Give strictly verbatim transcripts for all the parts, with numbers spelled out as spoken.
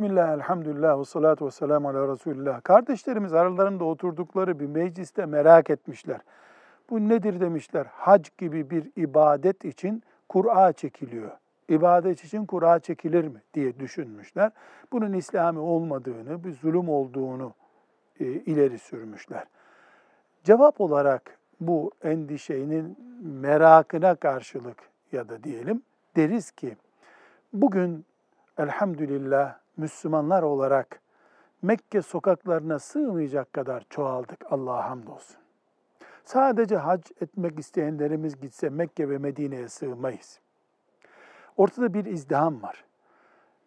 Bismillah, elhamdülillah, ve salatu ve selamu ala Resulillah. Kardeşlerimiz aralarında oturdukları bir mecliste merak etmişler. Bu nedir demişler. Hac gibi bir ibadet için Kur'a çekiliyor. İbadet için Kur'a çekilir mi diye düşünmüşler. Bunun İslami olmadığını, bir zulüm olduğunu e, ileri sürmüşler. Cevap olarak bu endişenin merakına karşılık ya da diyelim deriz ki bugün elhamdülillah Müslümanlar olarak Mekke sokaklarına sığmayacak kadar çoğaldık, Allah'a hamdolsun. Sadece hac etmek isteyenlerimiz gitse Mekke ve Medine'ye sığmayız. Ortada bir izdiham var.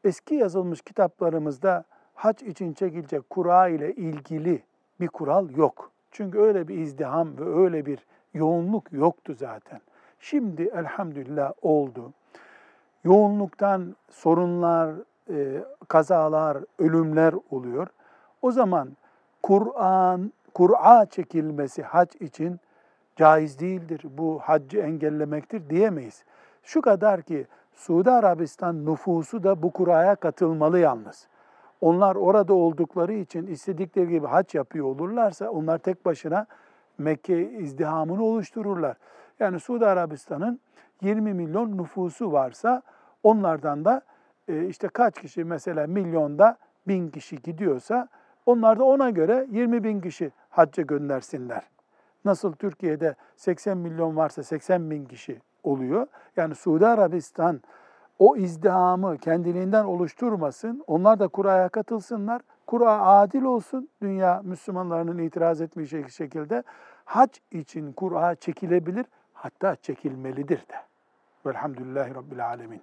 Eski yazılmış kitaplarımızda hac için çekilecek kura ile ilgili bir kural yok. Çünkü öyle bir izdiham ve öyle bir yoğunluk yoktu zaten. Şimdi elhamdülillah oldu. Yoğunluktan sorunlar, e, kazalar, ölümler oluyor. O zaman Kur'an, Kur'a çekilmesi hac için caiz değildir, bu haccı engellemektir diyemeyiz. Şu kadar ki Suudi Arabistan nüfusu da bu Kur'a'ya katılmalı yalnız. Onlar orada oldukları için istedikleri gibi hac yapıyor olurlarsa onlar tek başına Mekke izdihamını oluştururlar. Yani Suudi Arabistan'ın yirmi milyon nüfusu varsa onlardan da işte kaç kişi, mesela milyonda bin kişi gidiyorsa onlar da ona göre yirmi bin kişi hacca göndersinler. Nasıl Türkiye'de seksen milyon varsa seksen bin kişi oluyor. Yani Suudi Arabistan o izdihamı kendiliğinden oluşturmasın, onlar da Kur'a'ya katılsınlar. Kur'a adil olsun, dünya Müslümanlarının itiraz etmeyeceği şekilde hac için Kur'a çekilebilir, hatta çekilmelidir de. Velhamdülillahi Rabbil Alemin.